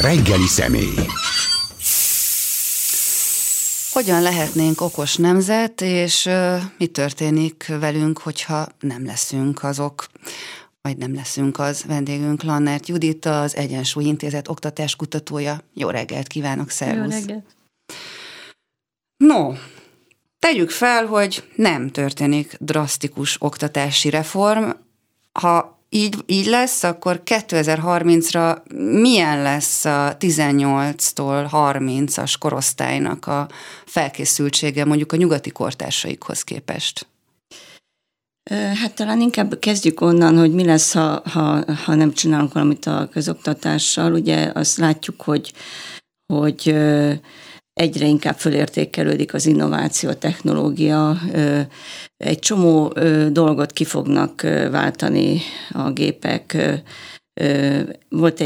Reggeli személy. Hogyan lehetnénk okos nemzet, és mi történik velünk, hogyha nem leszünk azok, vagy nem leszünk az? Vendégünk Lannert Judit, az Egyensúly Intézet oktatáskutatója. Jó reggelt kívánok, szervusz! Jó reggelt! No, tegyük fel, hogy nem történik drasztikus oktatási reform. Ha így lesz, akkor 2030-ra milyen lesz a 18-tól 30-as korosztálynak a felkészültsége mondjuk a nyugati kortársaikhoz képest? Hát talán inkább kezdjük onnan, hogy mi lesz, ha nem csinálunk valamit a közoktatással. Ugye azt látjuk, hogy egyre inkább fölértékelődik az innováció, technológia. Egy csomó dolgot ki fognak váltani a gépek. Volt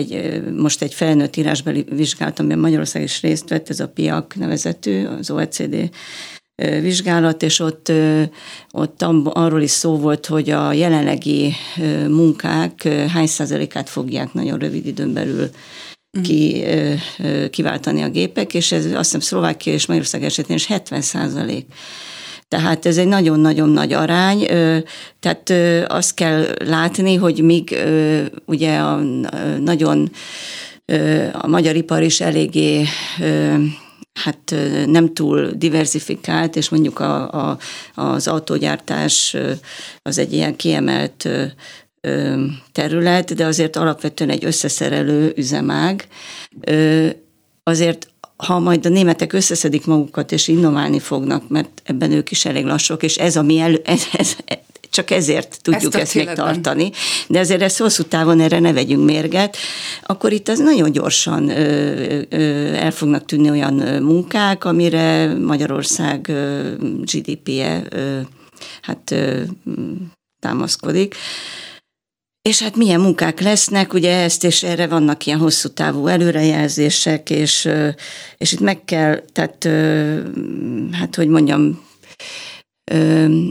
most egy felnőtt írásbeli vizsgálat, amiben Magyarország is részt vett, ez a PIAK nevezetű, az OECD vizsgálat, és ott arról is szó volt, hogy a jelenlegi munkák hány százalékát fogják nagyon rövid időn belül kiváltani a gépek, és ez azt hiszem Szlovákia és Magyarország esetén is 70%. Tehát ez egy nagyon-nagyon nagy arány, tehát azt kell látni, hogy míg ugye a magyar ipar is eléggé hát nem túl diversifikált, és mondjuk az autógyártás az egy ilyen kiemelt terület, de azért alapvetően egy összeszerelő üzemág. Azért, ha majd a németek összeszedik magukat, és innoválni fognak, mert ebben ők is elég lassok, és ez a mi csak ezért tudjuk ezt megtartani, de azért ezt hosszú távon erre ne vegyünk mérget, akkor itt az nagyon gyorsan el fognak tűnni olyan munkák, amire Magyarország GDP-je hát támaszkodik. És hát milyen munkák lesznek, ugye ezt, és erre vannak ilyen hosszú távú előrejelzések, és itt meg kell, tehát hát hogy mondjam,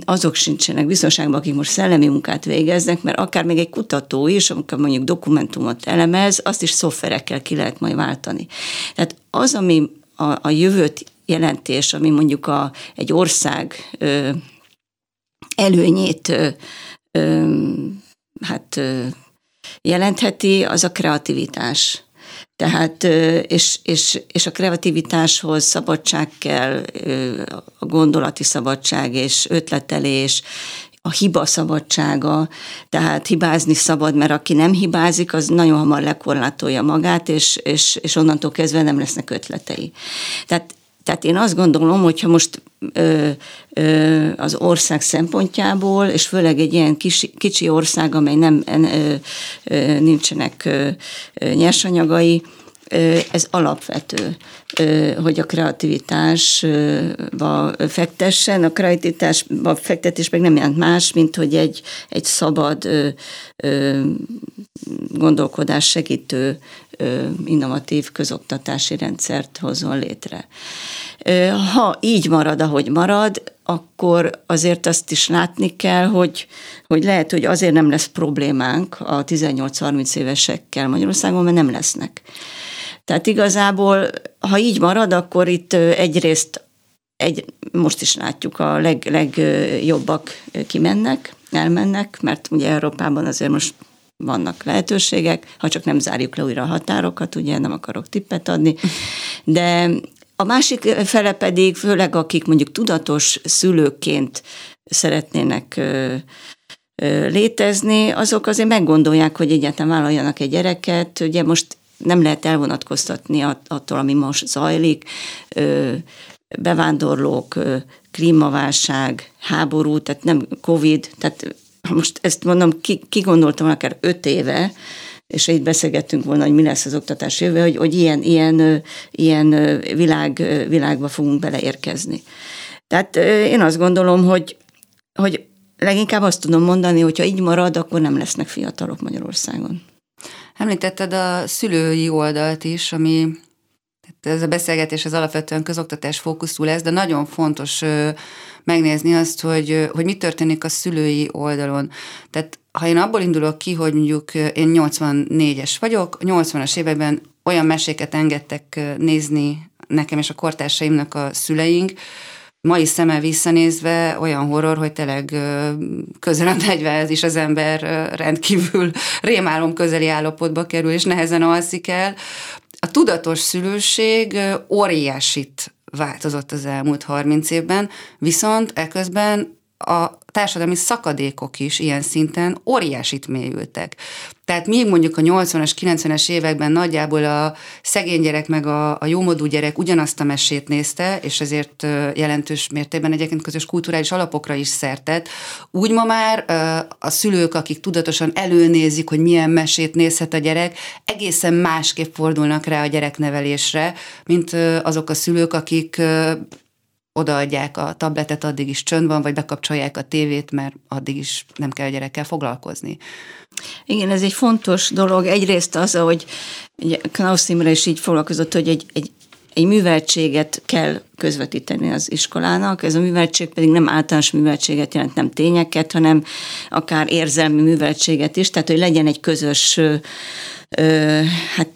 azok sincsenek biztonságban, akik most szellemi munkát végeznek, mert akár még egy kutató is, amikor mondjuk dokumentumot elemez, azt is szoftverekkel ki lehet majd váltani. Tehát az, ami a jövőt jelentés, ami mondjuk egy ország előnyét hát jelentheti, az a kreativitás. Tehát, és a kreativitáshoz szabadság kell, a gondolati szabadság és ötletelés, a hiba szabadsága, tehát hibázni szabad, mert aki nem hibázik, az nagyon hamar lekorlátolja magát, és onnantól kezdve nem lesznek ötletei. Tehát én azt gondolom, hogyha most az ország szempontjából, és főleg egy ilyen kicsi ország, amely nem nincsenek nyersanyagai, ez alapvető, hogy a kreativitásba fektessen. A kreativitásba fektetés meg nem jelent más, mint hogy egy szabad gondolkodás segítő innovatív közoktatási rendszert hozzon létre. Ha így marad, ahogy marad, akkor azért azt is látni kell, hogy lehet, hogy azért nem lesz problémánk a 18-30 évesekkel Magyarországon, mert nem lesznek. Tehát igazából, ha így marad, akkor itt egyrészt most is látjuk, a legjobbak kimennek, elmennek, mert ugye Európában azért most vannak lehetőségek, ha csak nem zárjuk le újra a határokat, ugye nem akarok tippet adni, de a másik fele pedig, főleg akik mondjuk tudatos szülőként szeretnének létezni, azok azért meggondolják, hogy egyáltalán vállaljanak egy gyereket, ugye most nem lehet elvonatkoztatni attól, ami most zajlik, bevándorlók, klímaválság, háború, tehát nem Covid, tehát most ezt mondom, ki gondoltam akár 5 éve, és itt beszélgettünk volna, hogy mi lesz az oktatás jövő, hogy ilyen világba fogunk beleérkezni. Tehát én azt gondolom, hogy leginkább azt tudom mondani, hogyha így marad, akkor nem lesznek fiatalok Magyarországon. Említetted a szülői oldalt is, ami ez a beszélgetés az alapvetően közoktatás fókuszú lesz, de nagyon fontos megnézni azt, hogy mi történik a szülői oldalon. Tehát ha én abból indulok ki, hogy mondjuk én 84-es vagyok, 80-as években olyan meséket engedtek nézni nekem és a kortársaimnak a szüleink, mai szemmel visszanézve olyan horror, hogy tényleg közel 40 is az ember rendkívül rémálom közeli állapotba kerül, és nehezen alszik el. A tudatos szülőség óriásit változott az elmúlt 30 évben, viszont eközben a társadalmi szakadékok is ilyen szinten óriásit mélyültek. Tehát még mondjuk a 80-as, 90-es években nagyjából a szegény gyerek meg a jómódú gyerek ugyanazt a mesét nézte, és ezért jelentős mértékben egyébként közös kulturális alapokra is szert tett. Úgy ma már a szülők, akik tudatosan előnézik, hogy milyen mesét nézhet a gyerek, egészen másképp fordulnak rá a gyereknevelésre, mint azok a szülők, akik odaadják a tabletet, addig is csönd van, vagy bekapcsolják a tévét, mert addig is nem kell a gyerekkel foglalkozni. Igen, ez egy fontos dolog. Egyrészt az, ahogy Knausz Imre is így foglalkozott, hogy egy műveltséget kell közvetíteni az iskolának. Ez a műveltség pedig nem általános műveltséget jelent, nem tényeket, hanem akár érzelmi műveltséget is, tehát hogy legyen egy közös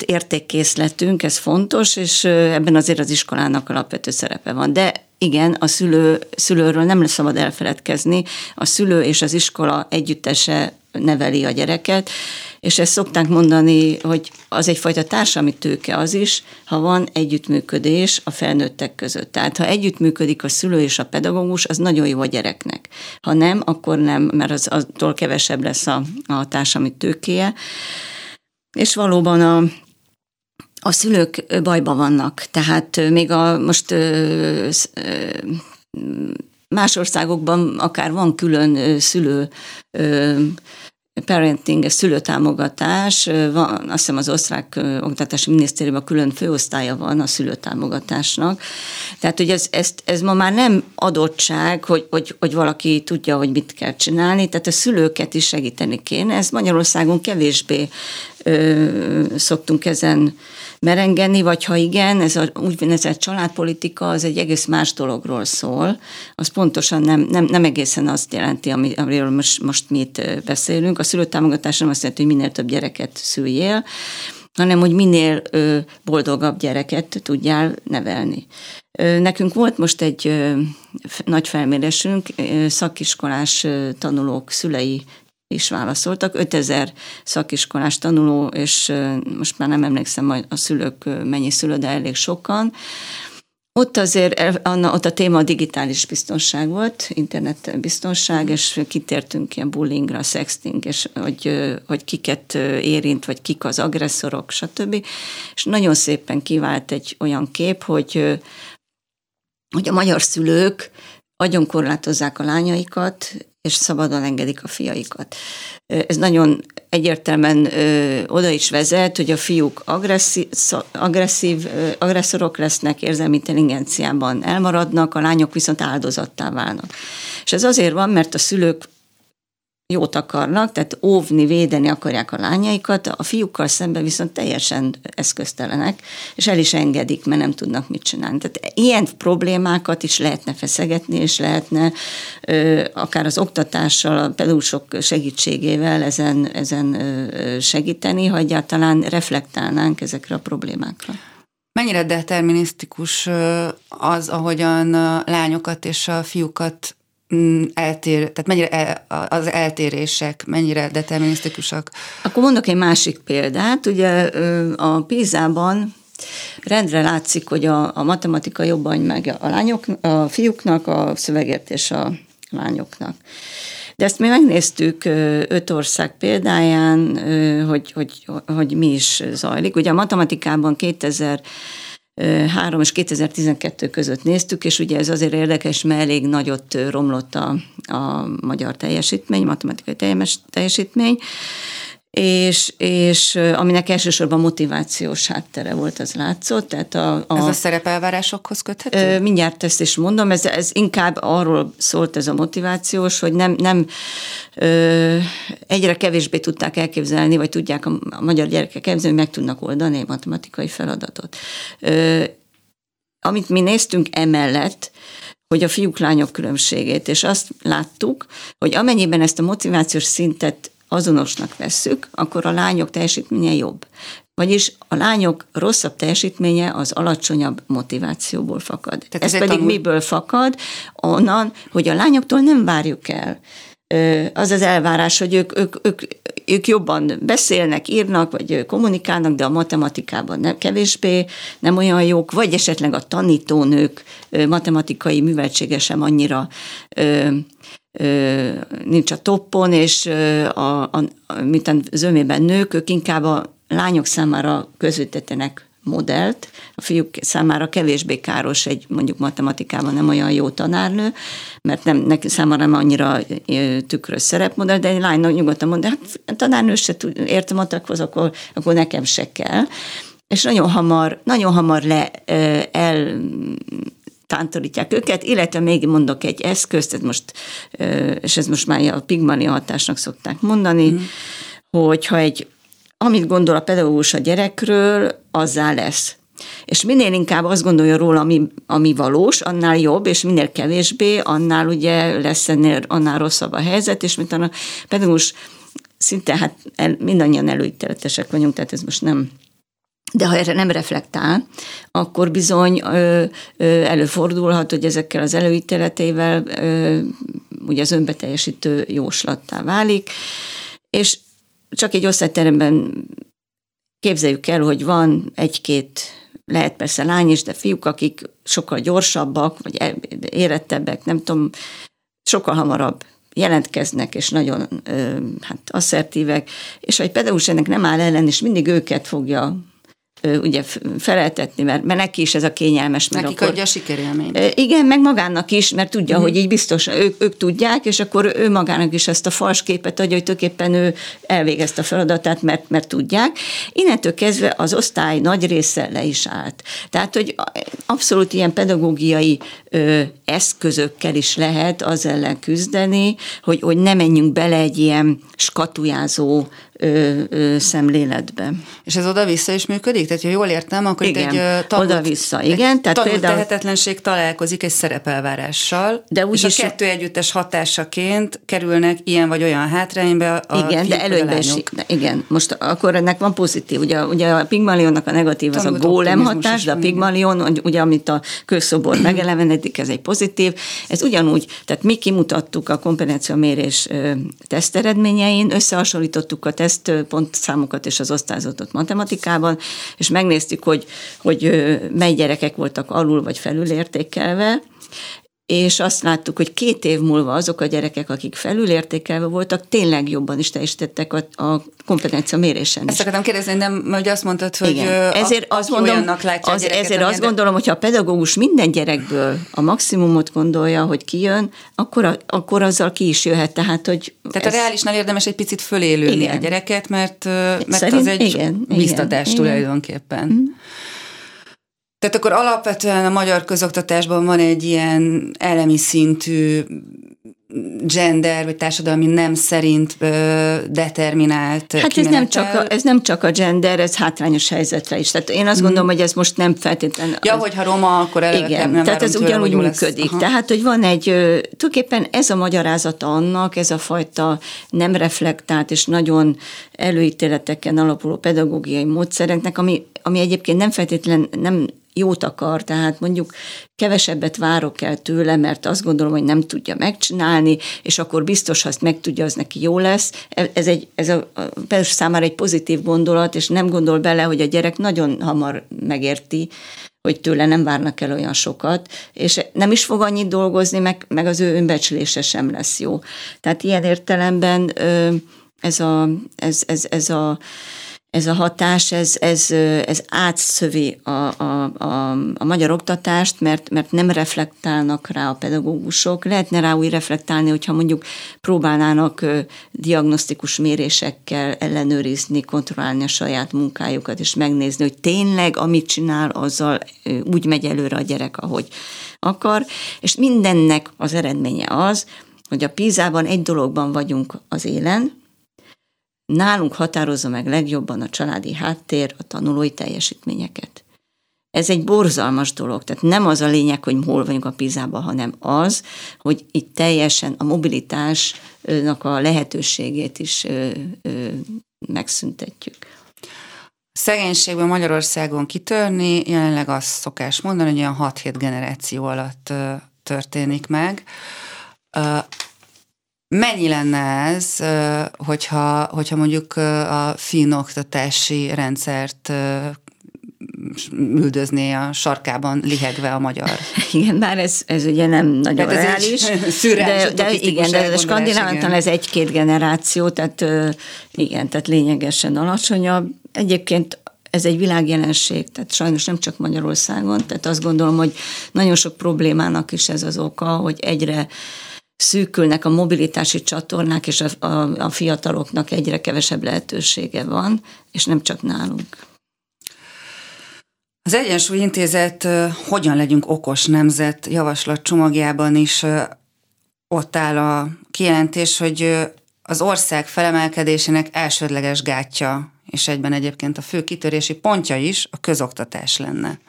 értékkészletünk, ez fontos, és ebben azért az iskolának alapvető szerepe van. De igen, a szülőről nem szabad elfeledkezni, a szülő és az iskola együttese neveli a gyereket, és ezt szokták mondani, hogy az egyfajta társadalmi tőke az is, ha van együttműködés a felnőttek között. Tehát ha együttműködik a szülő és a pedagógus, az nagyon jó a gyereknek. Ha nem, akkor nem, mert attól kevesebb lesz a társadalmi tőkéje. És valóban a szülők bajban vannak. Tehát még most más országokban akár van külön szülő parenting, szülőtámogatás, van, azt hiszem az osztrák oktatási minisztériumban külön főosztálya van a szülőtámogatásnak. Tehát, hogy ez ma már nem adottság, hogy valaki tudja, hogy mit kell csinálni, tehát a szülőket is segíteni kéne. Ez Magyarországon kevésbé szoktunk ezen merengeni, vagy ha igen, ez a úgynevezett családpolitika, az egy egész más dologról szól. Az pontosan nem egészen azt jelenti, amiről most mi itt beszélünk. A szülőtámogatás nem azt jelenti, hogy minél több gyereket szüljél, hanem hogy minél boldogabb gyereket tudjál nevelni. Nekünk volt most egy nagy felmérésünk, szakiskolás tanulók szülei is válaszoltak. 5000 szakiskolás tanuló, és most már nem emlékszem majd a szülők mennyi szülő, de elég sokan. Ott azért, ott a téma a digitális biztonság volt, internetbiztonság, és kitértünk ilyen bullyingra, sexting, és hogy kiket érint, vagy kik az agresszorok, stb. És nagyon szépen kivált egy olyan kép, hogy a magyar szülők agyon korlátozzák a lányaikat, és szabadon engedik a fiaikat. Ez nagyon egyértelműen oda is vezet, hogy a fiúk agresszorok lesznek, érzelmi intelligenciában elmaradnak, a lányok viszont áldozattá válnak. És ez azért van, mert a szülők jót akarnak, tehát óvni, védeni akarják a lányaikat, a fiúkkal szemben viszont teljesen eszköztelenek, és el is engedik, mert nem tudnak mit csinálni. Tehát ilyen problémákat is lehetne feszegetni, és lehetne akár az oktatással, a pedagógusok segítségével ezen segíteni, ha egyáltalán reflektálnánk ezekre a problémákra. Mennyire determinisztikus az, ahogyan a lányokat és a fiúkat tehát mennyire az eltérések, mennyire determinisztikusak? Akkor mondok egy másik példát. Ugye a PISA-ban rendre látszik, hogy a matematika jobban meg a fiúknak, a szövegértés a lányoknak. De ezt mi megnéztük 5 ország példáján, hogy mi is zajlik. Ugye a matematikában 2003 és 2012 között néztük, és ugye ez azért érdekes, mert elég nagyot romlott a magyar teljesítmény, matematikai teljesítmény, és aminek elsősorban motivációs háttere volt, az látszott. Tehát ez a szerepelvárásokhoz köthető? Mindjárt ezt is mondom, ez inkább arról szólt ez a motivációs, hogy nem egyre kevésbé tudták elképzelni, vagy tudják a magyar gyerekek elképzelni, hogy meg tudnak oldani matematikai feladatot. Amit mi néztünk emellett, hogy a fiúk-lányok különbségét, és azt láttuk, hogy amennyiben ezt a motivációs szintet azonosnak vesszük, akkor a lányok teljesítménye jobb. Vagyis a lányok rosszabb teljesítménye az alacsonyabb motivációból fakad. Tehát ez pedig miből fakad? Onnan, hogy a lányoktól nem várjuk el. Az az elvárás, hogy ők jobban beszélnek, írnak, vagy kommunikálnak, de a matematikában nem, kevésbé nem olyan jók, vagy esetleg a tanítónők matematikai műveltsége sem annyira nincs a toppon, és miután zömében nők, ők inkább a lányok számára közvetítenek modellt, a fiúk számára kevésbé káros egy mondjuk matematikában nem olyan jó tanárnő, mert neki számára nem annyira tükrös szerepmodell, de egy lánynak nyugodtan mondja, hát tanárnő se tud, ért matekhoz, akkor nekem se kell. És nagyon hamar eltántorítják őket, illetve még mondok egy eszközt, ez most már a Pigmalion hatásnak szokták mondani, hogyha amit gondol a pedagógus a gyerekről, azzá lesz. És minél inkább azt gondolja róla, ami valós, annál jobb, és minél kevésbé, annál ugye lesz annál rosszabb a helyzet, és mint a pedagógus szinte mindannyian előítéletesek vagyunk, tehát ez most nem... De ha erre nem reflektál, akkor bizony előfordulhat, hogy ezekkel az előítéleteivel ugye az önbeteljesítő jóslattá válik, és csak egy osztályteremben képzeljük el, hogy van egy-két, lehet persze lány is, de fiúk, akik sokkal gyorsabbak, vagy érettebbek, nem tudom, sokkal hamarabb jelentkeznek, és nagyon asszertívek, és egy pedagógus ennek nem áll ellen, és mindig őket fogja ugye feleltetni, mert neki is ez a kényelmes. Mert nekik akkor, adja a sikerélményt. Igen, meg magának is, mert tudja, hogy így biztos ők tudják, és akkor ő magának is ezt a fals képet adja, hogy tulajdonképpen ő elvégezte a feladatát, mert tudják. Innentől kezdve az osztály nagy része le is állt. Tehát, hogy abszolút ilyen pedagógiai eszközökkel is lehet az ellen küzdeni, hogy ne menjünk bele egy ilyen skatujázó szemléletbe. És ez oda-vissza is működik? Tehát, ha jól értem, akkor igen, itt egy tanult tehetetlenség találkozik egy szerepelvárással, de és a kettő együttes hatásaként kerülnek ilyen vagy olyan hátrányba a igen, de előnybe is. Igen, most akkor ennek van pozitív. Ugye a Pigmalionnak a negatív az a gólem hatás, de a Pigmalion, ugye amit a kőszobor megelevenedik, ez egy pozitív. Ez ugyanúgy, tehát mi kimutattuk a kompetenciamérés teszt eredményein, összehasonlítottuk a pontszámokat és az osztályzatot matematikában, és megnéztük, hogy mely gyerekek voltak alul vagy felül értékelve, és azt láttuk, hogy 2 év múlva azok a gyerekek, akik felülértékelve voltak, tényleg jobban is teljesítettek a kompetencia mérésen. Ezt akartam kérdezni, hogy azt mondtad, hogy igen. Ezért azt mondom, hogyha a pedagógus minden gyerekből a maximumot gondolja, hogy kijön, akkor azzal ki is jöhet. Tehát a reálisnál érdemes egy picit fölélőni a gyereket, mert az egy biztatás tulajdonképpen. Tehát akkor alapvetően a magyar közoktatásban van egy ilyen elemi szintű gender, vagy társadalmi nem szerint determinált kimenetel. Ez nem csak a gender, ez hátrányos helyzetre is. Tehát én azt gondolom, hogy ez most nem feltétlenül... hogyha roma, akkor igen, nem tehát ez ugyanúgy működik. Tehát, hogy van egy... Tulajdonképpen ez a magyarázata annak, ez a fajta nem reflektált és nagyon előítéleteken alapuló pedagógiai módszereknek, ami egyébként nem feltétlenül nem jót akar, tehát mondjuk kevesebbet várok el tőle, mert azt gondolom, hogy nem tudja megcsinálni, és akkor biztos, ha ezt megtudja, az neki jó lesz. Ez a pedagógus számára egy pozitív gondolat, és nem gondol bele, hogy a gyerek nagyon hamar megérti, hogy tőle nem várnak el olyan sokat, és nem is fog annyit dolgozni, meg az ő önbecslése sem lesz jó. Tehát ilyen értelemben ez a hatás, ez átszövi a magyar oktatást, mert nem reflektálnak rá a pedagógusok. Lehetne rá úgy reflektálni, hogyha mondjuk próbálnának diagnosztikus mérésekkel ellenőrizni, kontrollálni a saját munkájukat, és megnézni, hogy tényleg amit csinál, azzal úgy megy előre a gyerek, ahogy akar. És mindennek az eredménye az, hogy a PISA-ban egy dologban vagyunk az élen, nálunk határozza meg legjobban a családi háttér a tanulói teljesítményeket. Ez egy borzalmas dolog, tehát nem az a lényeg, hogy hol vagyunk a PISA-ban, hanem az, hogy itt teljesen a mobilitásnak a lehetőségét is megszüntetjük. Szegénységből Magyarországon kitörni, jelenleg azt szokás mondani, hogy olyan 6-7 generáció alatt történik meg. Mennyi lenne ez, hogyha mondjuk a finn oktatási rendszert üldözné a sarkában lihegve a magyar? Igen, bár ez ugye nem nagyon reális. De igen, de a skandinávban ez 1-2 generáció, tehát igen, tehát lényegesen alacsonyabb. Egyébként ez egy világjelenség, tehát sajnos nem csak Magyarországon, tehát azt gondolom, hogy nagyon sok problémának is ez az oka, hogy egyre szűkülnek a mobilitási csatornák, és a fiataloknak egyre kevesebb lehetősége van, és nem csak nálunk. Az Egyensúly Intézet Hogyan legyünk okos nemzet javaslat csomagjában is ott áll a kijelentés, hogy az ország felemelkedésének elsődleges gátja, és egyben egyébként a fő kitörési pontja is a közoktatás lenne.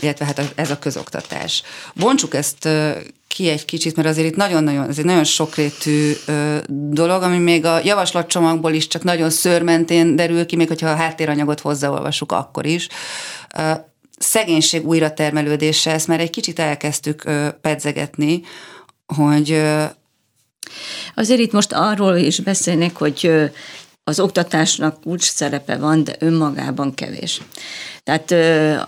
Illetve hát ez a közoktatás. Bontsuk ezt ki egy kicsit, mert azért itt ez egy nagyon sokrétű dolog, ami még a javaslatcsomagból is csak nagyon szőrmentén derül ki, még hogyha a háttéranyagot hozzáolvasuk akkor is. Szegénység újratermelődése, ezt már egy kicsit elkezdtük pedzegetni, hogy... Azért itt most arról is beszélnek, hogy az oktatásnak kulcs szerepe van, de önmagában kevés. Tehát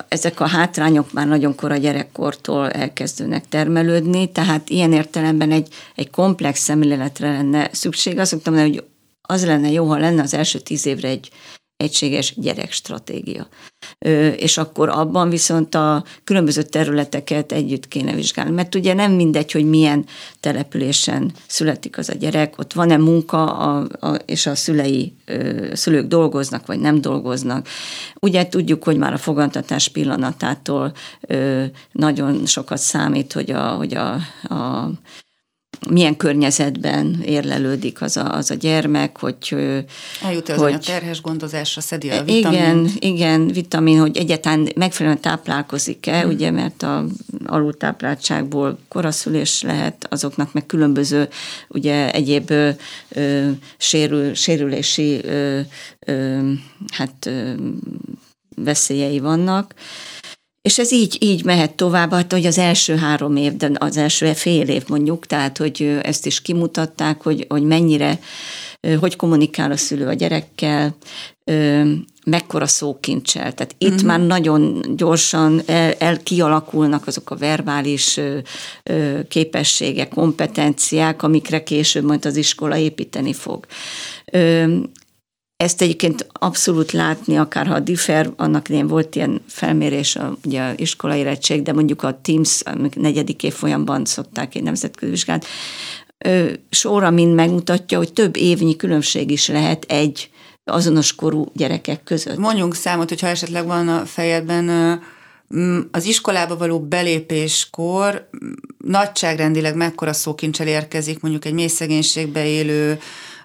ezek a hátrányok már nagyon kora gyerekkortól elkezdőnek termelődni, tehát ilyen értelemben egy komplex szemléletre lenne szükség. Azt szoktam mondani, hogy az lenne jó, ha lenne az első 10 évre egy egységes gyerekstratégia. És akkor abban viszont a különböző területeket együtt kéne vizsgálni. Mert ugye nem mindegy, hogy milyen településen születik az a gyerek, ott van-e munka, és a szülők dolgoznak, vagy nem dolgoznak. Ugye tudjuk, hogy már a fogantatás pillanatától nagyon sokat számít, hogy milyen környezetben érlelődik az a gyermek, hogy... Eljut az a terhes gondozásra, szedi a vitamint. Igen, vitamin, hogy egyáltalán megfelelően táplálkozik-e, ugye, mert a alultápláltságból koraszülés lehet, azoknak meg különböző, ugye, egyéb sérülési veszélyei vannak. És ez így mehet tovább, hogy az első 3 év, de az első fél év mondjuk, tehát hogy ezt is kimutatták, hogy mennyire, hogy kommunikál a szülő a gyerekkel, mekkora szókincsel. Tehát itt már nagyon gyorsan kialakulnak azok a verbális képességek, kompetenciák, amikre később majd az iskola építeni fog. Ezt egyébként abszolút látni, akár ha a DIFER, annak ilyen volt ilyen felmérés, ugye az iskolai érettség, de mondjuk a TEAMS, amik 4. évfolyamban szokták egy nemzetközi vizsgát, sorra mind megmutatja, hogy több évnyi különbség is lehet egy azonos korú gyerekek között. Mondjunk számot, hogyha esetleg van a fejedben, az iskolába való belépéskor nagyságrendileg mekkora szókincsel érkezik, mondjuk egy mély szegénységbe élő,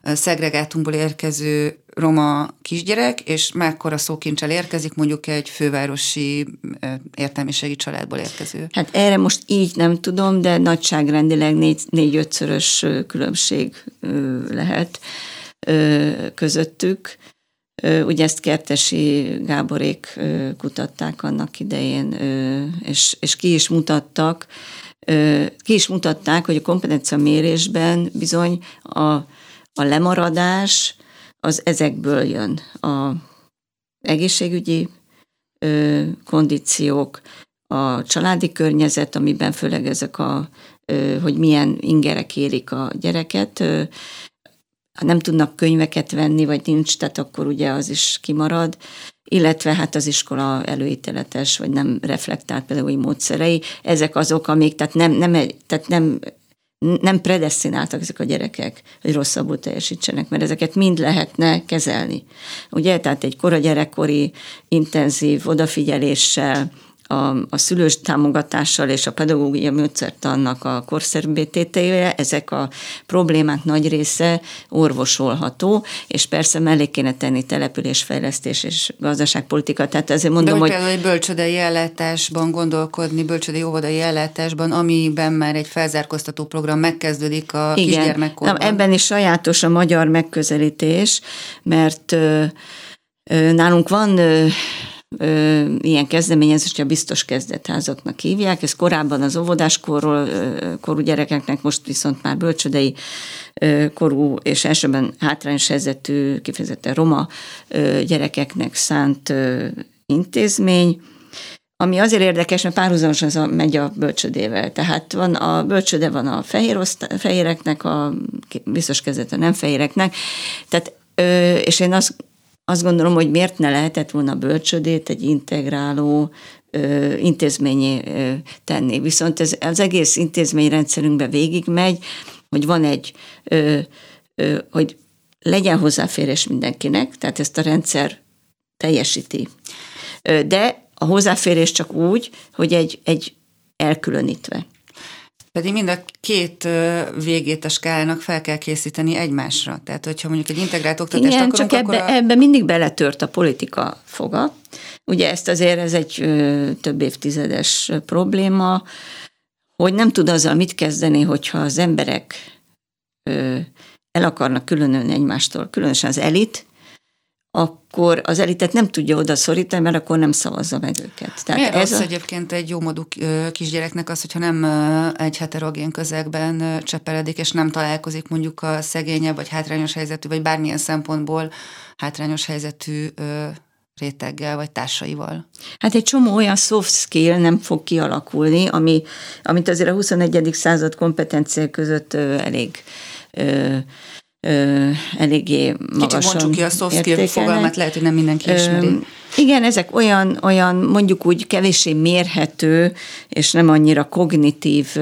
szegregátumból érkező roma kisgyerek, és mekkora szókincsel érkezik, mondjuk egy fővárosi értelmiségi családból érkező. Hát erre most így nem tudom, de nagyságrendileg 4-5-szörös különbség lehet közöttük. Ugye ezt Kertesi Gáborék kutatták annak idején, és ki is mutatták, hogy a kompetencia mérésben bizony a lemaradás az ezekből jön. A egészségügyi kondíciók, a családi környezet, amiben főleg ezek hogy milyen ingerek érik a gyereket. Ha nem tudnak könyveket venni, vagy nincs, tehát akkor ugye az is kimarad, illetve hát az iskola előítéletes, vagy nem reflektált pedagógiai módszerei. Ezek azok, amik tehát nem predesztináltak ezek a gyerekek, hogy rosszabbul teljesítsenek, mert ezeket mind lehetne kezelni. Ugye, tehát egy gyerekkori intenzív odafigyeléssel, a szülős támogatással és a pedagógiai módszertannak a korszerűbbé tételére, ezek a problémák nagy része orvosolható, és persze mellé kéne tenni településfejlesztés és gazdaságpolitika. Tehát azért mondom, hogy például egy bölcsődei ellátásban gondolkodni, bölcsődei óvodai ellátásban, amiben már egy felzárkóztató program megkezdődik a kisgyermekkorban. Na, ebben is sajátos a magyar megközelítés, mert nálunk van ilyen kezdeményezést, a biztos kezdetházaknak hívják. Ez korábban az óvodáskorról korú gyerekeknek, most viszont már bölcsődei korú és elsőben hátrányos helyzetű, kifejezetten roma gyerekeknek szánt intézmény, ami azért érdekes, mert párhuzamosan megy a bölcsödével. Tehát van a bölcsöde, van a fehéreknek, a biztos kezdet a nem fehéreknek. Tehát, és én azt gondolom, hogy miért ne lehetett volna bölcsödét egy integráló intézményé tenni. Viszont ez az egész intézményrendszerünkbe végigmegy, hogy van egy, hogy legyen hozzáférés mindenkinek, tehát ezt a rendszer teljesíti. De a hozzáférés csak úgy, hogy egy elkülönítve. Pedig mind a két végét a skálának fel kell készíteni egymásra. Tehát, hogyha mondjuk egy integrált oktatást akarunk, csak ebbe mindig beletört a politika foga. Ugye ez egy több évtizedes probléma, hogy nem tud azzal mit kezdeni, hogyha az emberek el akarnak különölni egymástól, különösen az elit, akkor az elitet nem tudja oda szorítani, mert akkor nem szavazza meg őket. Tehát miért az egyébként egy jómódú kisgyereknek az, hogyha nem egy heterogén közegben csepeledik, és nem találkozik mondjuk a szegényebb, vagy hátrányos helyzetű, vagy bármilyen szempontból hátrányos helyzetű réteggel, vagy társaival? Hát egy csomó olyan soft skill nem fog kialakulni, amit azért a 21. század kompetenciák között eléggé magasan. Kicsit bontsuk ki a soft skill fogalmat, lehet, hogy nem mindenki ismeri. Igen, ezek olyan mondjuk úgy kevéssé mérhető, és nem annyira kognitív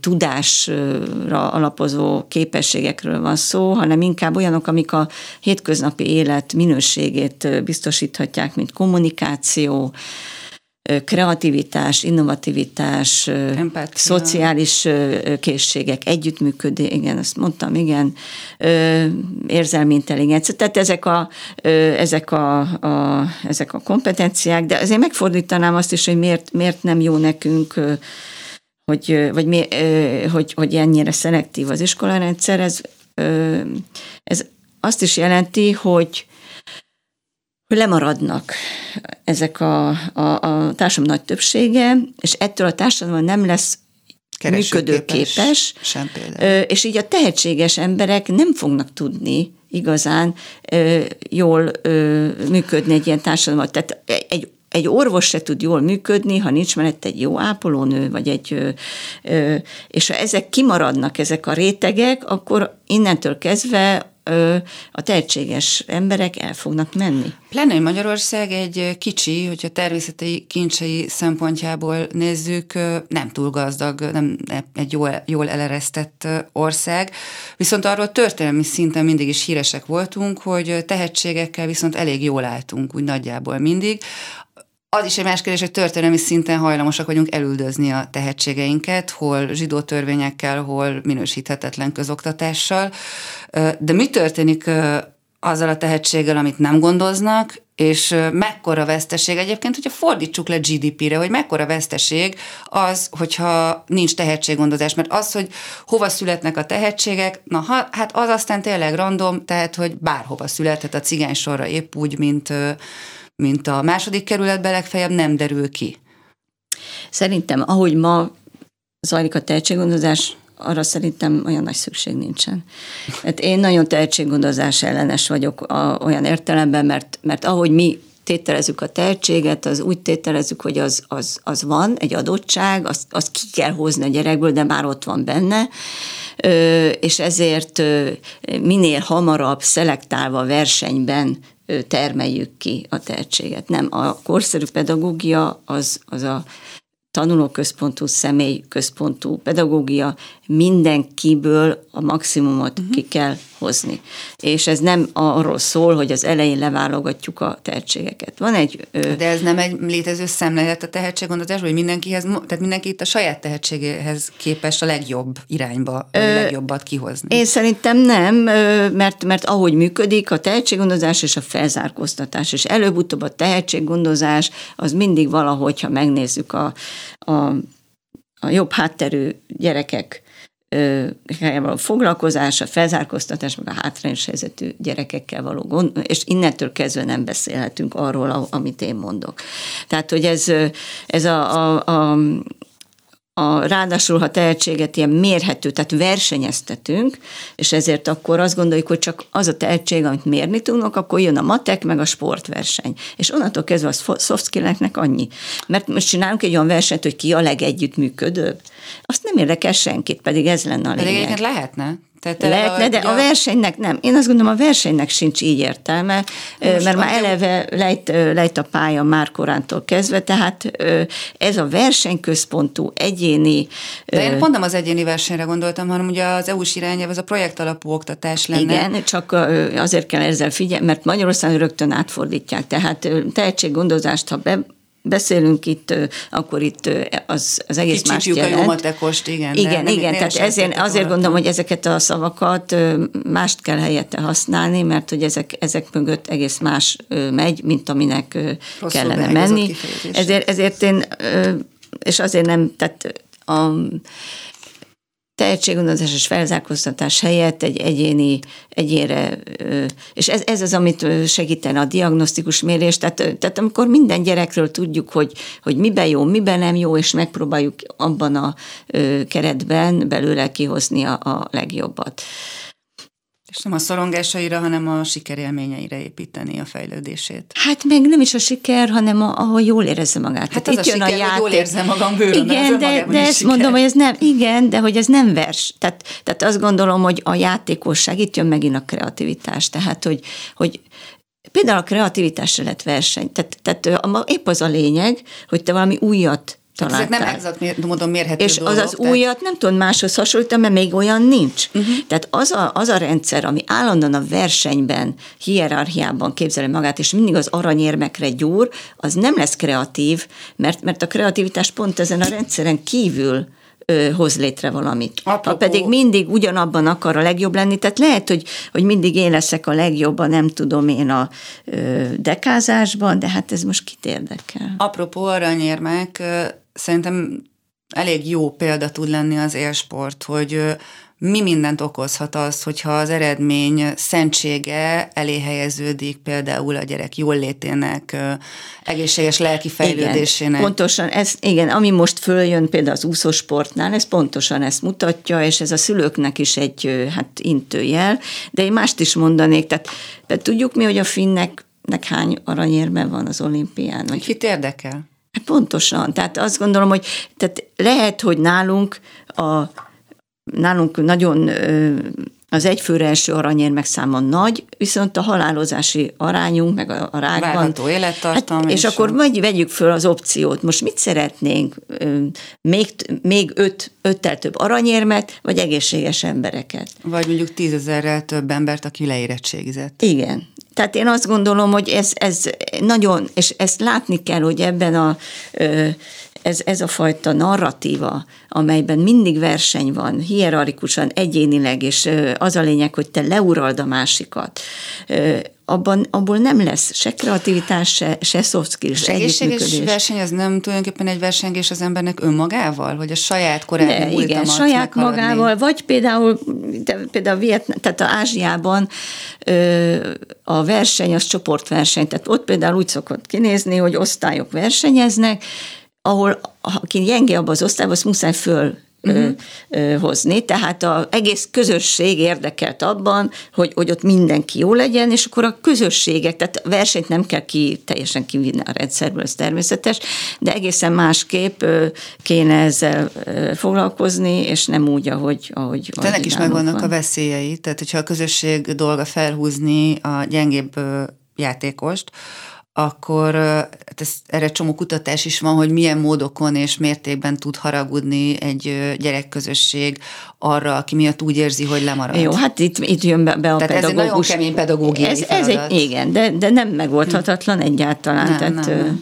tudásra alapozó képességekről van szó, hanem inkább olyanok, amik a hétköznapi élet minőségét biztosíthatják, mint kommunikáció, kreativitás, innovativitás, empátia, szociális készségek, együttműködés, igen, azt mondtam, igen, érzelmi intelligencia. Tehát ezek a kompetenciák, de azért megfordítanám azt is, hogy miért nem jó nekünk, hogy ennyire szelektív az iskolarendszer. Ez azt is jelenti, hogy lemaradnak ezek a társadalom nagy többsége, és ettől a társadalom nem lesz működőképes, és így a tehetséges emberek nem fognak tudni igazán jól működni egy ilyen társadalmat. Tehát egy orvos se tud jól működni, ha nincs mellette egy jó ápolónő, vagy és ha ezek kimaradnak, ezek a rétegek, akkor innentől kezdve a tehetséges emberek el fognak menni. Pláne Magyarország egy kicsi, hogyha természeti kincsei szempontjából nézzük, nem túl gazdag, nem egy jól eleresztett ország, viszont arról történelmi szinten mindig is híresek voltunk, hogy tehetségekkel viszont elég jól álltunk, úgy nagyjából mindig. Az is egy más kérdés, hogy történelmi szinten hajlamosak vagyunk elüldözni a tehetségeinket, hol zsidó törvényekkel, hol minősíthetetlen közoktatással. De mi történik azzal a tehetséggel, amit nem gondoznak, és mekkora veszteség egyébként, hogyha fordítsuk le GDP-re, hogy mekkora veszteség az, hogyha nincs tehetséggondozás, mert az, hogy hova születnek a tehetségek, hát az aztán tényleg random, tehát, hogy bárhova születhet a cigánysorra épp úgy, mint a második kerületben legfeljebb nem derül ki. Szerintem, ahogy ma zajlik a tehetséggondozás, arra szerintem olyan nagy szükség nincsen. Hát én nagyon tehetséggondozás ellenes vagyok olyan értelemben, mert ahogy mi tételezzük a tehetséget, az úgy tételezzük, hogy az van, egy adottság, azt ki kell hozni a gyerekből, de már ott van benne, és ezért minél hamarabb szelektálva versenyben termeljük ki a tehetséget. Nem, a korszerű pedagógia az a tanulóközpontú, személyközpontú pedagógia, mindenkiből a maximumot ki kell hozni. És ez nem arról szól, hogy az elején leválogatjuk a tehetségeket. Van egy... De ez nem egy létező szemlélet a tehetséggondozás, hogy mindenkihez, tehát mindenki itt a saját tehetségéhez képes a legjobb irányba, a legjobbat kihozni. Én szerintem nem, mert ahogy működik a tehetséggondozás és a felzárkóztatás, és előbb-utóbb a tehetséggondozás az mindig valahogy, ha megnézzük a jobb hátterű gyerekek való foglalkozás, a felzárkóztatás, meg a hátrányos helyzetű gyerekekkel való gond, és innentől kezdve nem beszélhetünk arról, amit én mondok. Tehát, hogy ez ráadásul, ha tehetséget ilyen mérhető, tehát versenyeztetünk, és ezért akkor azt gondoljuk, hogy csak az a tehetség, amit mérni tudunk, akkor jön a matek, meg a sportverseny. És onnantól kezdve a soft skill-eknek annyi. Mert most csinálunk egy olyan versenyt, hogy ki a legegyüttműködőbb. Azt nem érdekel senkit, pedig ez lenne a lényeg. Pedig egyébként lehetne. Lehetne, de a versenynek nem. Én azt gondolom, a versenynek sincs így értelme, mert már eleve lejt a pálya már korántól kezdve, tehát ez a versenyközpontú, egyéni... De én pont nem az egyéni versenyre gondoltam, hanem ugye az EU-s irányelv, ez a projektalapú oktatás lenne. Igen, csak azért kell ezzel figyelni, mert Magyarországon rögtön átfordítják, tehát tehetséggondozást, ha beszélünk itt, akkor itt az egész kicsit más jelent. Kicsit a jó matekost, igen. Igen, tehát azért gondolom, hogy ezeket a szavakat mást kell helyette használni, mert hogy ezek mögött egész más megy, mint aminek rosszul kellene menni. Ezért én, és azért nem, tehát a tehetséggondozás és felzárkóztatás helyett egy egyénre, és ez az, amit segítene a diagnosztikus mérés, tehát amikor minden gyerekről tudjuk, hogy miben jó, miben nem jó, és megpróbáljuk abban a keretben belőle kihozni a legjobbat. És nem a szorongásaira, hanem a sikerélményeire építeni a fejlődését. Hát meg nem is a siker, hanem ahol jól érezze magát. Hát itt jön a siker, hogy jól érzem magam bőrön. Igen, de ezt mondom, hogy ez nem, igen, de hogy ez nem vers. Tehát azt gondolom, hogy a játékosság, itt jön megint a kreativitás. Tehát, hogy például a kreativitásra lett verseny. Tehát épp az a lényeg, hogy te valami újat találtál. Ezek nem exakt módon mérhető és dolgok. És az újat nem tudom máshoz hasonlítani, mert még olyan nincs. Uh-huh. Tehát az a rendszer, ami állandóan a versenyben, hierarchiában képzeli magát, és mindig az aranyérmekre gyúr, az nem lesz kreatív, mert a kreativitás pont ezen a rendszeren kívül hoz létre valamit. Apropó. Ha pedig mindig ugyanabban akar a legjobb lenni, tehát lehet, hogy mindig én leszek a legjobb, nem tudom én a dekázásban, de hát ez most kit érdekel. Apropó aranyérmek, szerintem elég jó példa tud lenni az élsport, hogy mi mindent okozhat az, hogyha az eredmény szentsége elé helyeződik például a gyerek jóllétének, egészséges lelki fejlődésének. Igen, pontosan, ami most följön például az úszósportnál, ez pontosan ezt mutatja, és ez a szülőknek is egy intőjel, de én mást is mondanék, tehát tudjuk mi, hogy a finnek hány aranyérme van az olimpián? Kit érdekel? Hát pontosan, tehát azt gondolom, hogy tehát lehet, hogy nálunk nagyon az egyfőre első aranyérmek száma nagy, viszont a halálozási arányunk, meg a rákban. Várható élettartam. Hát, és akkor vegyük föl az opciót. Most mit szeretnénk? Még 5-tel több aranyérmet, vagy egészséges embereket? Vagy mondjuk 10 000-rel több embert, aki leérettségizett. Igen. Tehát én azt gondolom, hogy ez nagyon, és ezt látni kell, hogy ebben ez a fajta narratíva, amelyben mindig verseny van, hierarchikusan, egyénileg, és az a lényeg, hogy te leurald a másikat, abból nem lesz se kreativitás, se soft skill, se együttműködés. Egészséges verseny az nem tulajdonképpen egy versengés az embernek önmagával? Hogy a saját korábbi múltamat saját meghaladni. Magával, vagy például tehát az Ázsiában a verseny az csoportverseny. Tehát ott például úgy szokott kinézni, hogy osztályok versenyeznek, ahol aki gyenge abban az osztályban, azt muszáj fölhozni. Tehát az egész közösség érdekelt abban, hogy ott mindenki jó legyen, és akkor a közösségek, tehát a versenyt nem kell teljesen kivinni a rendszerből, ez természetes, de egészen másképp kéne ezzel foglalkozni, és nem úgy, ahogy de ennek is megvannak a veszélyei, tehát hogyha a közösség dolga felhúzni a gyengébb játékost, akkor erre csomó kutatás is van, hogy milyen módokon és mértékben tud haragudni egy gyerekközösség arra, aki miatt úgy érzi, hogy lemarad. Jó, hát itt jön be a pedagógus. Tehát ez egy nagyon kemény pedagógiai feladat. Igen, de nem megoldhatatlan egyáltalán. Nem.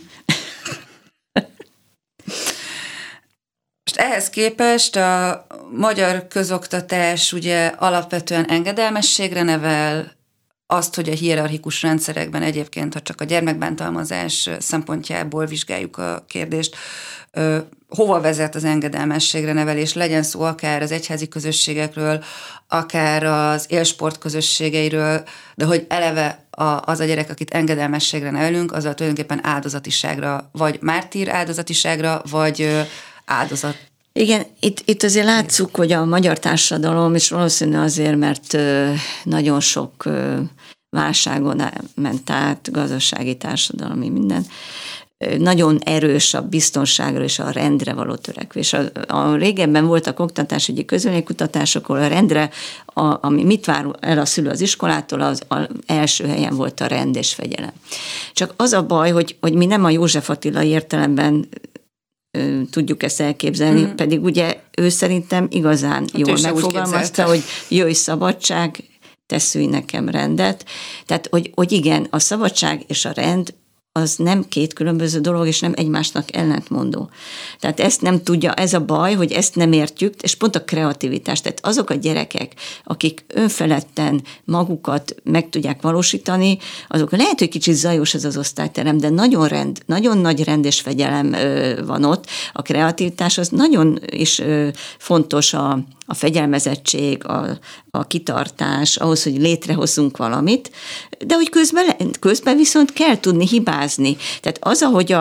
Ehhez képest a magyar közoktatás ugye alapvetően engedelmességre nevel, azt, hogy a hierarchikus rendszerekben egyébként, ha csak a gyermekbántalmazás szempontjából vizsgáljuk a kérdést, hova vezet az engedelmességre nevelés, legyen szó akár az egyházi közösségekről, akár az élsport közösségeiről, de hogy eleve az a gyerek, akit engedelmességre nevelünk, azzal tulajdonképpen áldozatiságra, vagy mártír áldozatiságra, vagy áldozat. Igen, itt azért látszuk, hogy a magyar társadalom, és valószínűleg azért, mert nagyon sok válságon ment át, gazdasági, társadalmi, minden, nagyon erős a biztonságra és a rendre való törekvés. A régebben voltak oktatásügyi közvéleménykutatások, ahol a rendre, ami mit vár el a szülő az iskolától, az első helyen volt a rend és fegyelem. Csak az a baj, hogy mi nem a József Attila értelemben tudjuk ezt elképzelni, pedig ugye ő szerintem igazán jól megfogalmazta, hogy jöjj szabadság, te szülj nekem rendet. Tehát, hogy igen, a szabadság és a rend az nem két különböző dolog, és nem egymásnak ellentmondó. Tehát ezt nem tudja, ez a baj, hogy ezt nem értjük, és pont a kreativitás. Tehát azok a gyerekek, akik önfeledten magukat meg tudják valósítani, azok lehet, hogy kicsit zajos ez az osztályterem, de nagyon nagy rend és fegyelem van ott. A kreativitás az nagyon is fontos, a fegyelmezettség, a kitartás, ahhoz, hogy létrehozzunk valamit, de hogy közben viszont kell tudni hibázni. Tehát az, ahogy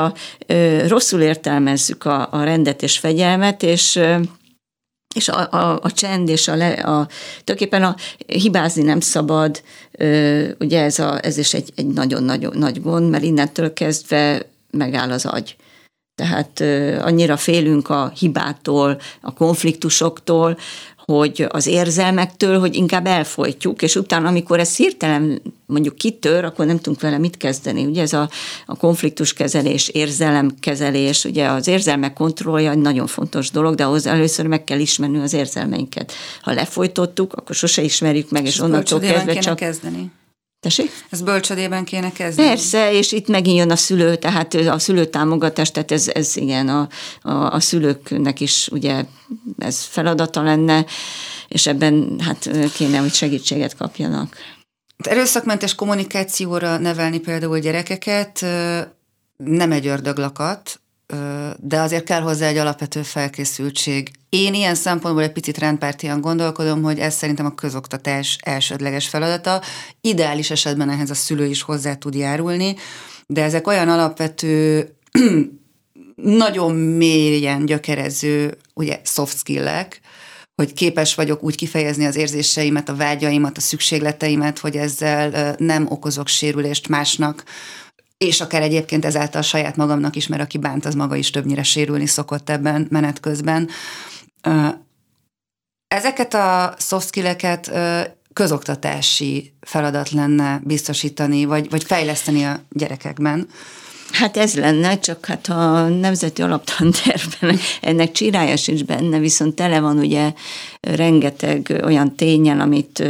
rosszul értelmezzük a rendet és fegyelmet, és a csend, és tulajdonképpen a hibázni nem szabad, ugye ez is egy nagyon-nagyon nagy gond, mert innentől kezdve megáll az agy. Tehát annyira félünk a hibától, a konfliktusoktól, hogy az érzelmektől, hogy inkább elfojtjuk, és utána, amikor ez hirtelen mondjuk kitör, akkor nem tudunk vele mit kezdeni. Ugye ez a konfliktuskezelés, érzelemkezelés, ugye az érzelmek kontrollja egy nagyon fontos dolog, de ahhoz először meg kell ismernünk az érzelmeinket. Ha lefojtottuk, akkor sose ismerjük meg, és onnantól kezdve csak... kezdeni. Ez bölcsödében kéne kezdeni. Persze, és itt megint jön a szülő, tehát a szülőtámogatás, tehát ez igen, a szülőknek is ugye ez feladata lenne, és ebben hát kéne, hogy segítséget kapjanak. Erőszakmentes kommunikációra nevelni például gyerekeket nem egy ördöglakat, de azért kell hozzá egy alapvető felkészültség. Én ilyen szempontból egy picit rendpártian gondolkodom, hogy ez szerintem a közoktatás elsődleges feladata. Ideális esetben ehhez a szülő is hozzá tud járulni, de ezek olyan alapvető, nagyon mélyen gyökerező, ugye soft skill-ek, hogy képes vagyok úgy kifejezni az érzéseimet, a vágyaimat, a szükségleteimet, hogy ezzel nem okozok sérülést másnak, és akár egyébként ezáltal saját magamnak is, mert aki bánt, az maga is többnyire sérülni szokott ebben menet közben. Ezeket a soft skill-eket közoktatási feladat lenne biztosítani, vagy fejleszteni a gyerekekben. Hát ez lenne, csak hát a Nemzeti Alaptantervben ennek csirálya sincs benne, viszont tele van ugye rengeteg olyan ténnyel, amit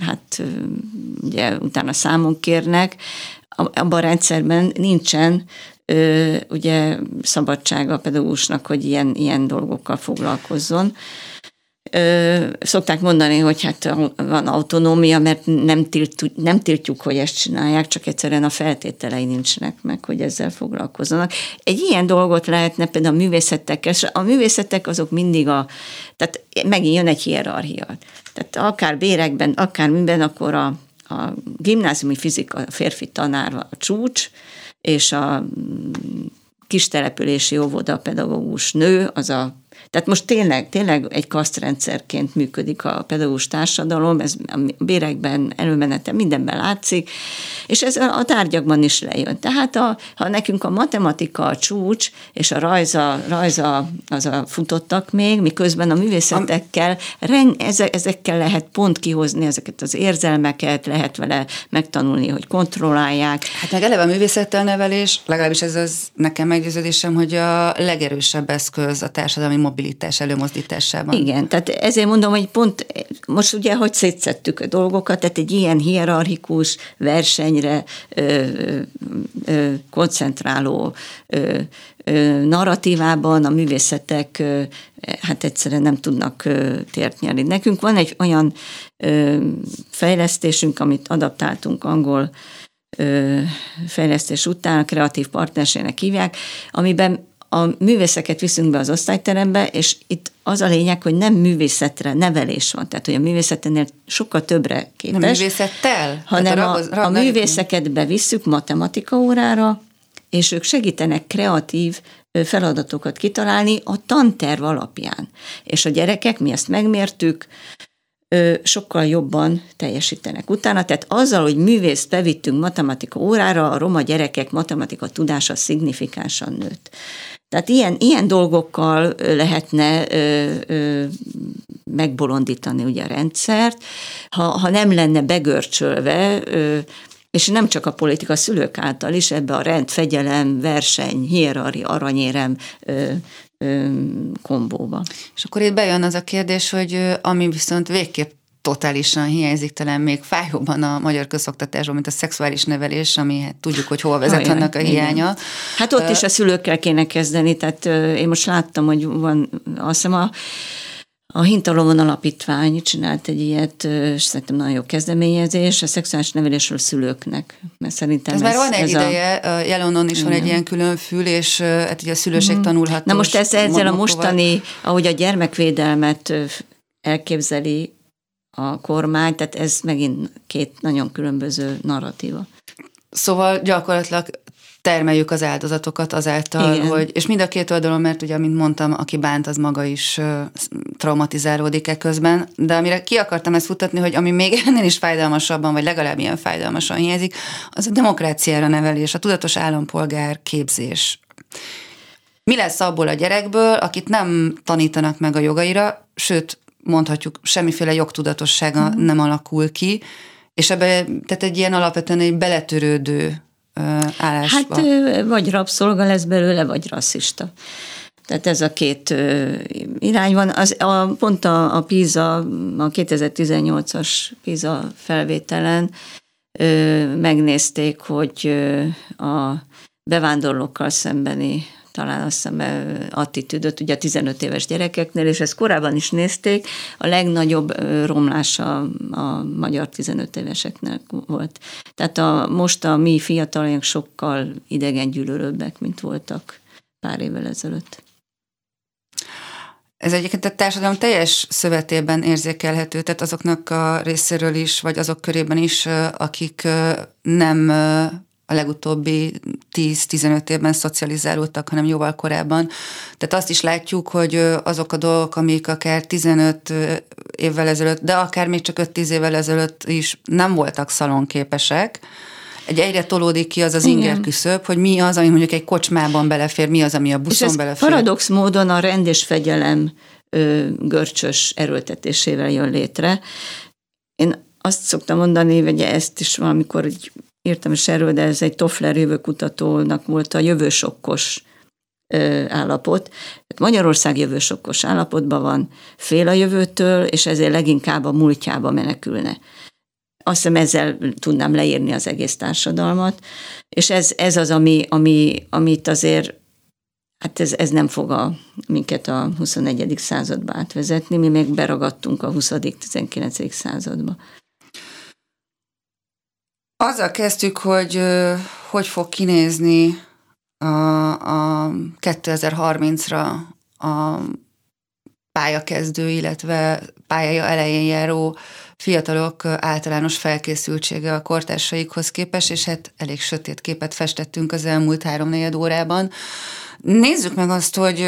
hát ugye utána számon kérnek. Abban a rendszerben nincsen ugye szabadsága a pedagógusnak, hogy ilyen dolgokkal foglalkozzon. Szokták mondani, hogy hát van autonómia, mert nem tiltjuk, hogy ezt csinálják, csak egyszerűen a feltételei nincsenek meg, hogy ezzel foglalkozzanak. Egy ilyen dolgot lehetne például a művészetekkel, és a művészetek azok mindig tehát megint jön egy hierarchia. Tehát akár bérekben, akár minden, akkor a gimnáziumi fizika, a férfi tanár a csúcs, és a kistelepülési óvoda pedagógus nő, az a Tehát most tényleg egy kasztrendszerként működik a pedagógus társadalom, ez a bérekben, előmenete, mindenben látszik, és ez a tárgyakban is lejön. Tehát ha nekünk a matematika a csúcs, és a rajza futottak még, miközben a művészetekkel, ezekkel lehet pont kihozni ezeket az érzelmeket, lehet vele megtanulni, hogy kontrollálják. Hát meg eleve a művészettel nevelés, legalábbis ez az nekem meggyőződésem, hogy a legerősebb eszköz a társadalmi mobilitás előmozdításában. Igen, tehát ezért mondom, hogy pont most ugye, hogy szétszettük a dolgokat, tehát egy ilyen hierarchikus versenyre koncentráló narratívában a művészetek hát egyszerűen nem tudnak tért nyerni. Nekünk van egy olyan fejlesztésünk, amit adaptáltunk angol fejlesztés után, kreatív partnerségnek hívják, amiben a művészeket viszünk be az osztályterembe, és itt az a lényeg, hogy nem művészetre nevelés van, tehát hogy a művészetnél sokkal többre képes. Nem művészettel? Hanem a művészeket bevisszük matematika órára, és ők segítenek kreatív feladatokat kitalálni a tanterv alapján. És a gyerekek, mi ezt megmértük, sokkal jobban teljesítenek utána. Tehát azzal, hogy művészt bevittünk matematika órára, a roma gyerekek matematika tudása szignifikánsan nőtt. Tehát ilyen dolgokkal lehetne megbolondítani ugye a rendszert, ha nem lenne begörcsölve, és nem csak a politika, szülők által is ebbe a rend, fegyelem, verseny, hierarchia, aranyérem kombóba. És akkor itt bejön az a kérdés, hogy ami viszont végképp totálisan hiányzik, talán még fájóban a magyar közoktatásban, mint a szexuális nevelés, ami hát tudjuk, hogy hol vezet annak a hiánya. Igen. Hát ott is a szülőkkel kéne kezdeni, tehát én most láttam, hogy van, azt hiszem a hintalomon alapítvány csinált egy ilyet, és szerintem nagyon jó kezdeményezés, a szexuális nevelésről szülőknek. Mert szerintem ez már van egy ideje, a Jelonon is van egy ilyen külön fül, és hát ugye a szülőség tanulható. Na most ezzel a mostani, ahogy a gyermekvédelmet elképzeli a kormány, tehát ez megint két nagyon különböző narratíva. Szóval gyakorlatilag termeljük az áldozatokat azáltal, igen, hogy, és mind a két oldalon, mert ugye, amint mondtam, aki bánt, az maga is traumatizálódik eközben, de amire ki akartam ezt futtatni, hogy ami még ennél is fájdalmasabban, vagy legalább ilyen fájdalmasan hiányzik, az a demokráciára nevelés, a tudatos állampolgár képzés. Mi lesz abból a gyerekből, akit nem tanítanak meg a jogaira, sőt, mondhatjuk, semmiféle jogtudatossága nem alakul ki, és ebbe, tehát egy ilyen alapvetően egy beletörődő állásba. Hát vagy rabszolga lesz belőle, vagy rasszista. Tehát ez a két irány van. Pont a PISA, a 2018-as PISA felvételen megnézték, hogy a bevándorlókkal szembeni talán azt hiszem attitűdöt, ugye a 15 éves gyerekeknél, és ezt korábban is nézték, a legnagyobb romlás a magyar 15 éveseknek volt. Tehát most a mi fiataljaink sokkal idegengyűlölőbbek, mint voltak pár évvel ezelőtt. Ez egyébként a társadalom teljes szövetében érzékelhető, tehát azoknak a részéről is, vagy azok körében is, akik nem a legutóbbi 10-15 évben szocializálódtak, hanem jóval korábban. Tehát azt is látjuk, hogy azok a dolgok, amik akár 15 évvel ezelőtt, de akár még csak 5-10 évvel ezelőtt is nem voltak szalonképesek, egyre tolódik ki az inger küszöb, hogy mi az, ami mondjuk egy kocsmában belefér, mi az, ami a buszon és belefér. Paradox módon a rend és fegyelem görcsös erőltetésével jön létre. Én azt szoktam mondani, hogy ezt is valamikor írtam is erről, de ez egy Toffler jövőkutatónak volt a jövősokkos állapot. Magyarország jövősokkos állapotban van, fél a jövőtől, és ezért leginkább a múltjába menekülne. Azt hiszem ezzel tudnám leírni az egész társadalmat, és ez az, amit azért, hát ez nem fog minket a 21. századba átvezetni, mi még beragadtunk a 20.-19. századba. Azzal kezdtük, hogy fog kinézni a 2030-ra a pályakezdő, illetve pályája elején járó fiatalok általános felkészültsége a kortársaikhoz képest, és hát elég sötét képet festettünk az elmúlt 3-4 órában. Nézzük meg azt, hogy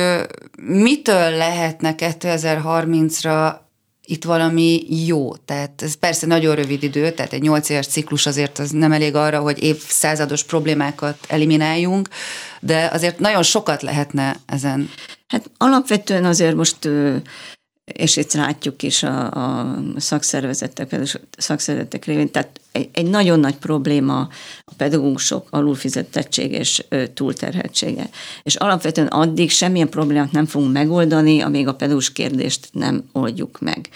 mitől lehetne 2030-ra itt valami jó. Tehát ez persze nagyon rövid idő, tehát egy 8 éves ciklus azért az nem elég arra, hogy évszázados problémákat elimináljunk, de azért nagyon sokat lehetne ezen. Hát alapvetően azért most, és itt látjuk is a szakszervezetek révén, tehát egy nagyon nagy probléma a pedagógusok alulfizetettség és túlterheltsége. És alapvetően addig semmilyen problémát nem fogunk megoldani, amíg a pedagógus kérdést nem oldjuk meg.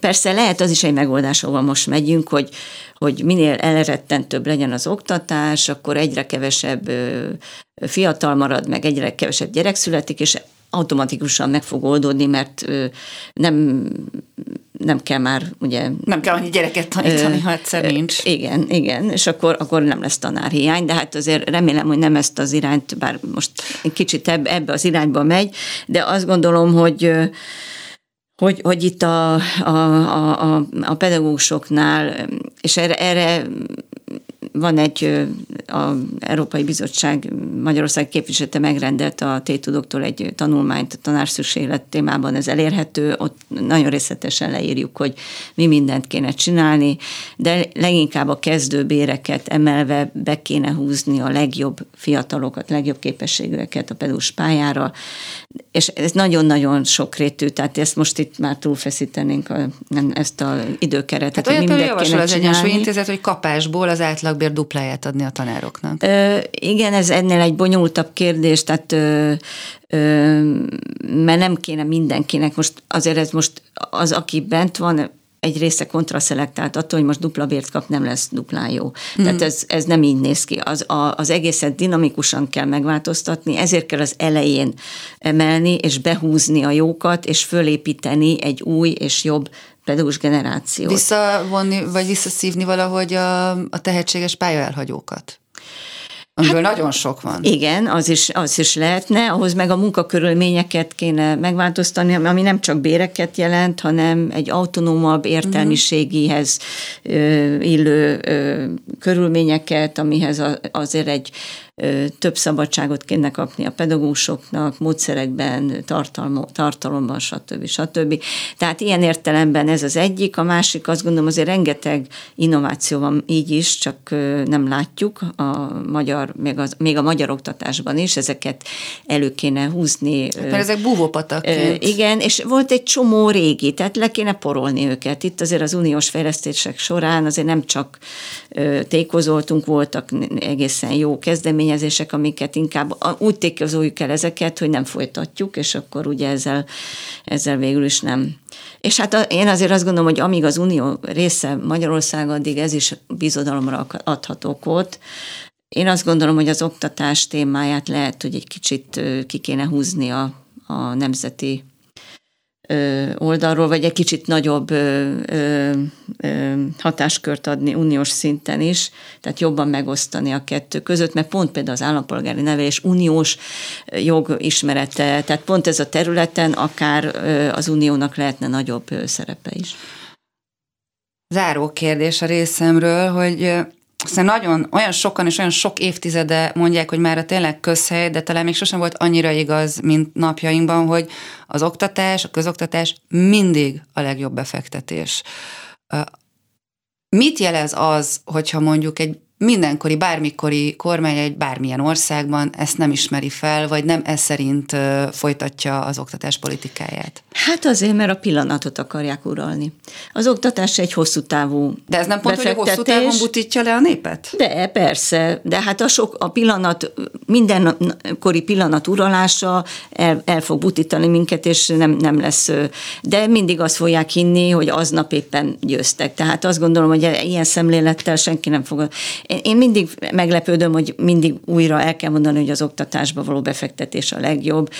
Persze lehet az is egy megoldás, ahol most megyünk, hogy minél elrettentőbb legyen az oktatás, akkor egyre kevesebb fiatal marad, meg egyre kevesebb gyerek születik, és automatikusan meg fog oldódni, mert nem kell már, ugye... Nem kell annyi gyereket tanítani, ha egyszer nincs. Igen, és akkor nem lesz tanárhiány, de hát azért remélem, hogy nem ezt az irányt, bár most egy kicsit ebbe az irányba megy, de azt gondolom, hogy itt a pedagógusoknál, és erre van egy, az Európai Bizottság Magyarország képviselete megrendelt a T-Tudoktól egy tanulmányt a tanárszükséglet témában, ez elérhető, ott nagyon részletesen leírjuk, hogy mi mindent kéne csinálni, de leginkább a kezdőbéreket emelve be kéne húzni a legjobb fiatalokat, legjobb képességűeket a pedagógus pályára, és ez nagyon-nagyon sokrétű, tehát ezt most itt már túlfeszítenénk ezt az időkeretet, hát hogy mindent kéne csinálni. Az Egyensúly Intézet, hogy kapásból az átlagbér dupláját adni a tanároknak. Igen, ez ennél egy bonyolultabb kérdés, tehát mert nem kéne mindenkinek. Most azért ez most az, aki bent van, egy része kontraszelektált attól, hogy most dupla bért kap, nem lesz duplán jó. Tehát ez nem így néz ki. Az egészet dinamikusan kell megváltoztatni, ezért kell az elején emelni, és behúzni a jókat, és fölépíteni egy új és jobb pedagógus generációt. Visszavonni, vagy visszaszívni valahogy a tehetséges pályaelhagyókat, amiből hát, nagyon sok van. Igen, az is lehetne, ahhoz meg a munkakörülményeket kéne megváltoztatni, ami nem csak béreket jelent, hanem egy autonómabb értelmiségihez illő körülményeket, amihez azért egy több szabadságot kéne kapni a pedagógusoknak, módszerekben, tartalomban, stb. Tehát ilyen értelemben ez az egyik, a másik azt gondolom azért rengeteg innováció van így is, csak nem látjuk a magyar, még a magyar oktatásban is, ezeket elő kéne húzni. Hát, mert ezek búvópatakként. Igen, és volt egy csomó régi, tehát le kéne porolni őket. Itt azért az uniós fejlesztések során azért nem csak tékozoltunk, voltak egészen jó kezdemények, amiket inkább úgy tékozoljuk el ezeket, hogy nem folytatjuk, és akkor ugye ezzel végül is nem. És hát én azért azt gondolom, hogy amíg az unió része Magyarország, addig ez is bizodalomra adható volt. Én azt gondolom, hogy az oktatás témáját lehet, hogy egy kicsit ki kéne húzni a nemzeti oldalról, vagy egy kicsit nagyobb hatáskört adni uniós szinten is, tehát jobban megosztani a kettő között, mert pont például az állampolgári nevelés uniós jog ismerete, tehát pont ez a területen akár az uniónak lehetne nagyobb szerepe is. Záró kérdés a részemről, hogy aztán nagyon, olyan sokan és olyan sok évtizede mondják, hogy már tényleg közhely, de talán még sosem volt annyira igaz, mint napjainkban, hogy az oktatás, a közoktatás mindig a legjobb befektetés. Mit jelez az, hogyha mondjuk egy mindenkori, bármikori kormány egy bármilyen országban ezt nem ismeri fel, vagy nem ez szerint folytatja az oktatás politikáját? Hát azért, mert a pillanatot akarják uralni. Az oktatás egy hosszú távú. De ez nem pont, hogy hosszú távon butítja le a népet? De persze, de hát a pillanat, mindenkori pillanat uralása el fog butítani minket, és nem lesz, de mindig azt fogják hinni, hogy aznap éppen győztek. Tehát azt gondolom, hogy ilyen szemlélettel senki nem fog. Én mindig meglepődöm, hogy mindig újra el kell mondani, hogy az oktatásba való befektetés a legjobb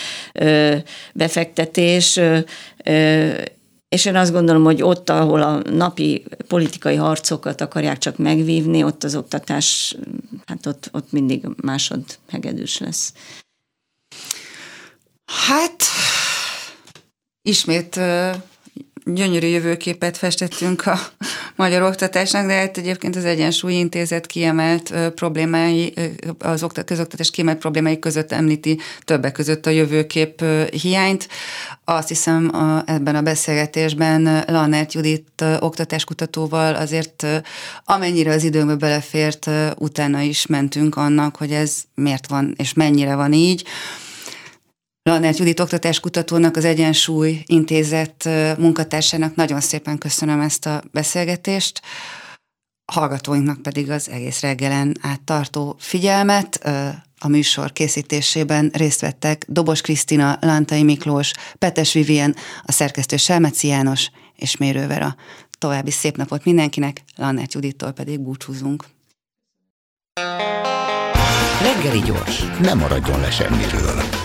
befektetés, és én azt gondolom, hogy ott, ahol a napi politikai harcokat akarják csak megvívni, ott az oktatás, hát ott mindig másodhegedűs lesz. Hát Ismét gyönyörű jövőképet festettünk a magyar oktatásnak, de hát egyébként az Egyensúly Intézet kiemelt problémái, az közoktatás kiemelt problémái között említi többek között a jövőkép hiányt. Azt hiszem ebben a beszélgetésben Lannert Judit oktatáskutatóval azért amennyire az időnkbe belefért, utána is mentünk annak, hogy ez miért van és mennyire van így. Lannert Judit oktatáskutatónak, az Egyensúly Intézet munkatársának nagyon szépen köszönöm ezt a beszélgetést, hallgatóinknak pedig az egész reggelen át tartó figyelmet. A műsor készítésében részt vettek Dobos Krisztina, Lántai Miklós, Petes Vivien, a szerkesztő Selmeci János és Mérő Vera. További szép napot mindenkinek, Lannert Judittól pedig búcsúzunk. Reggeli gyors, ne maradjon le semmiről.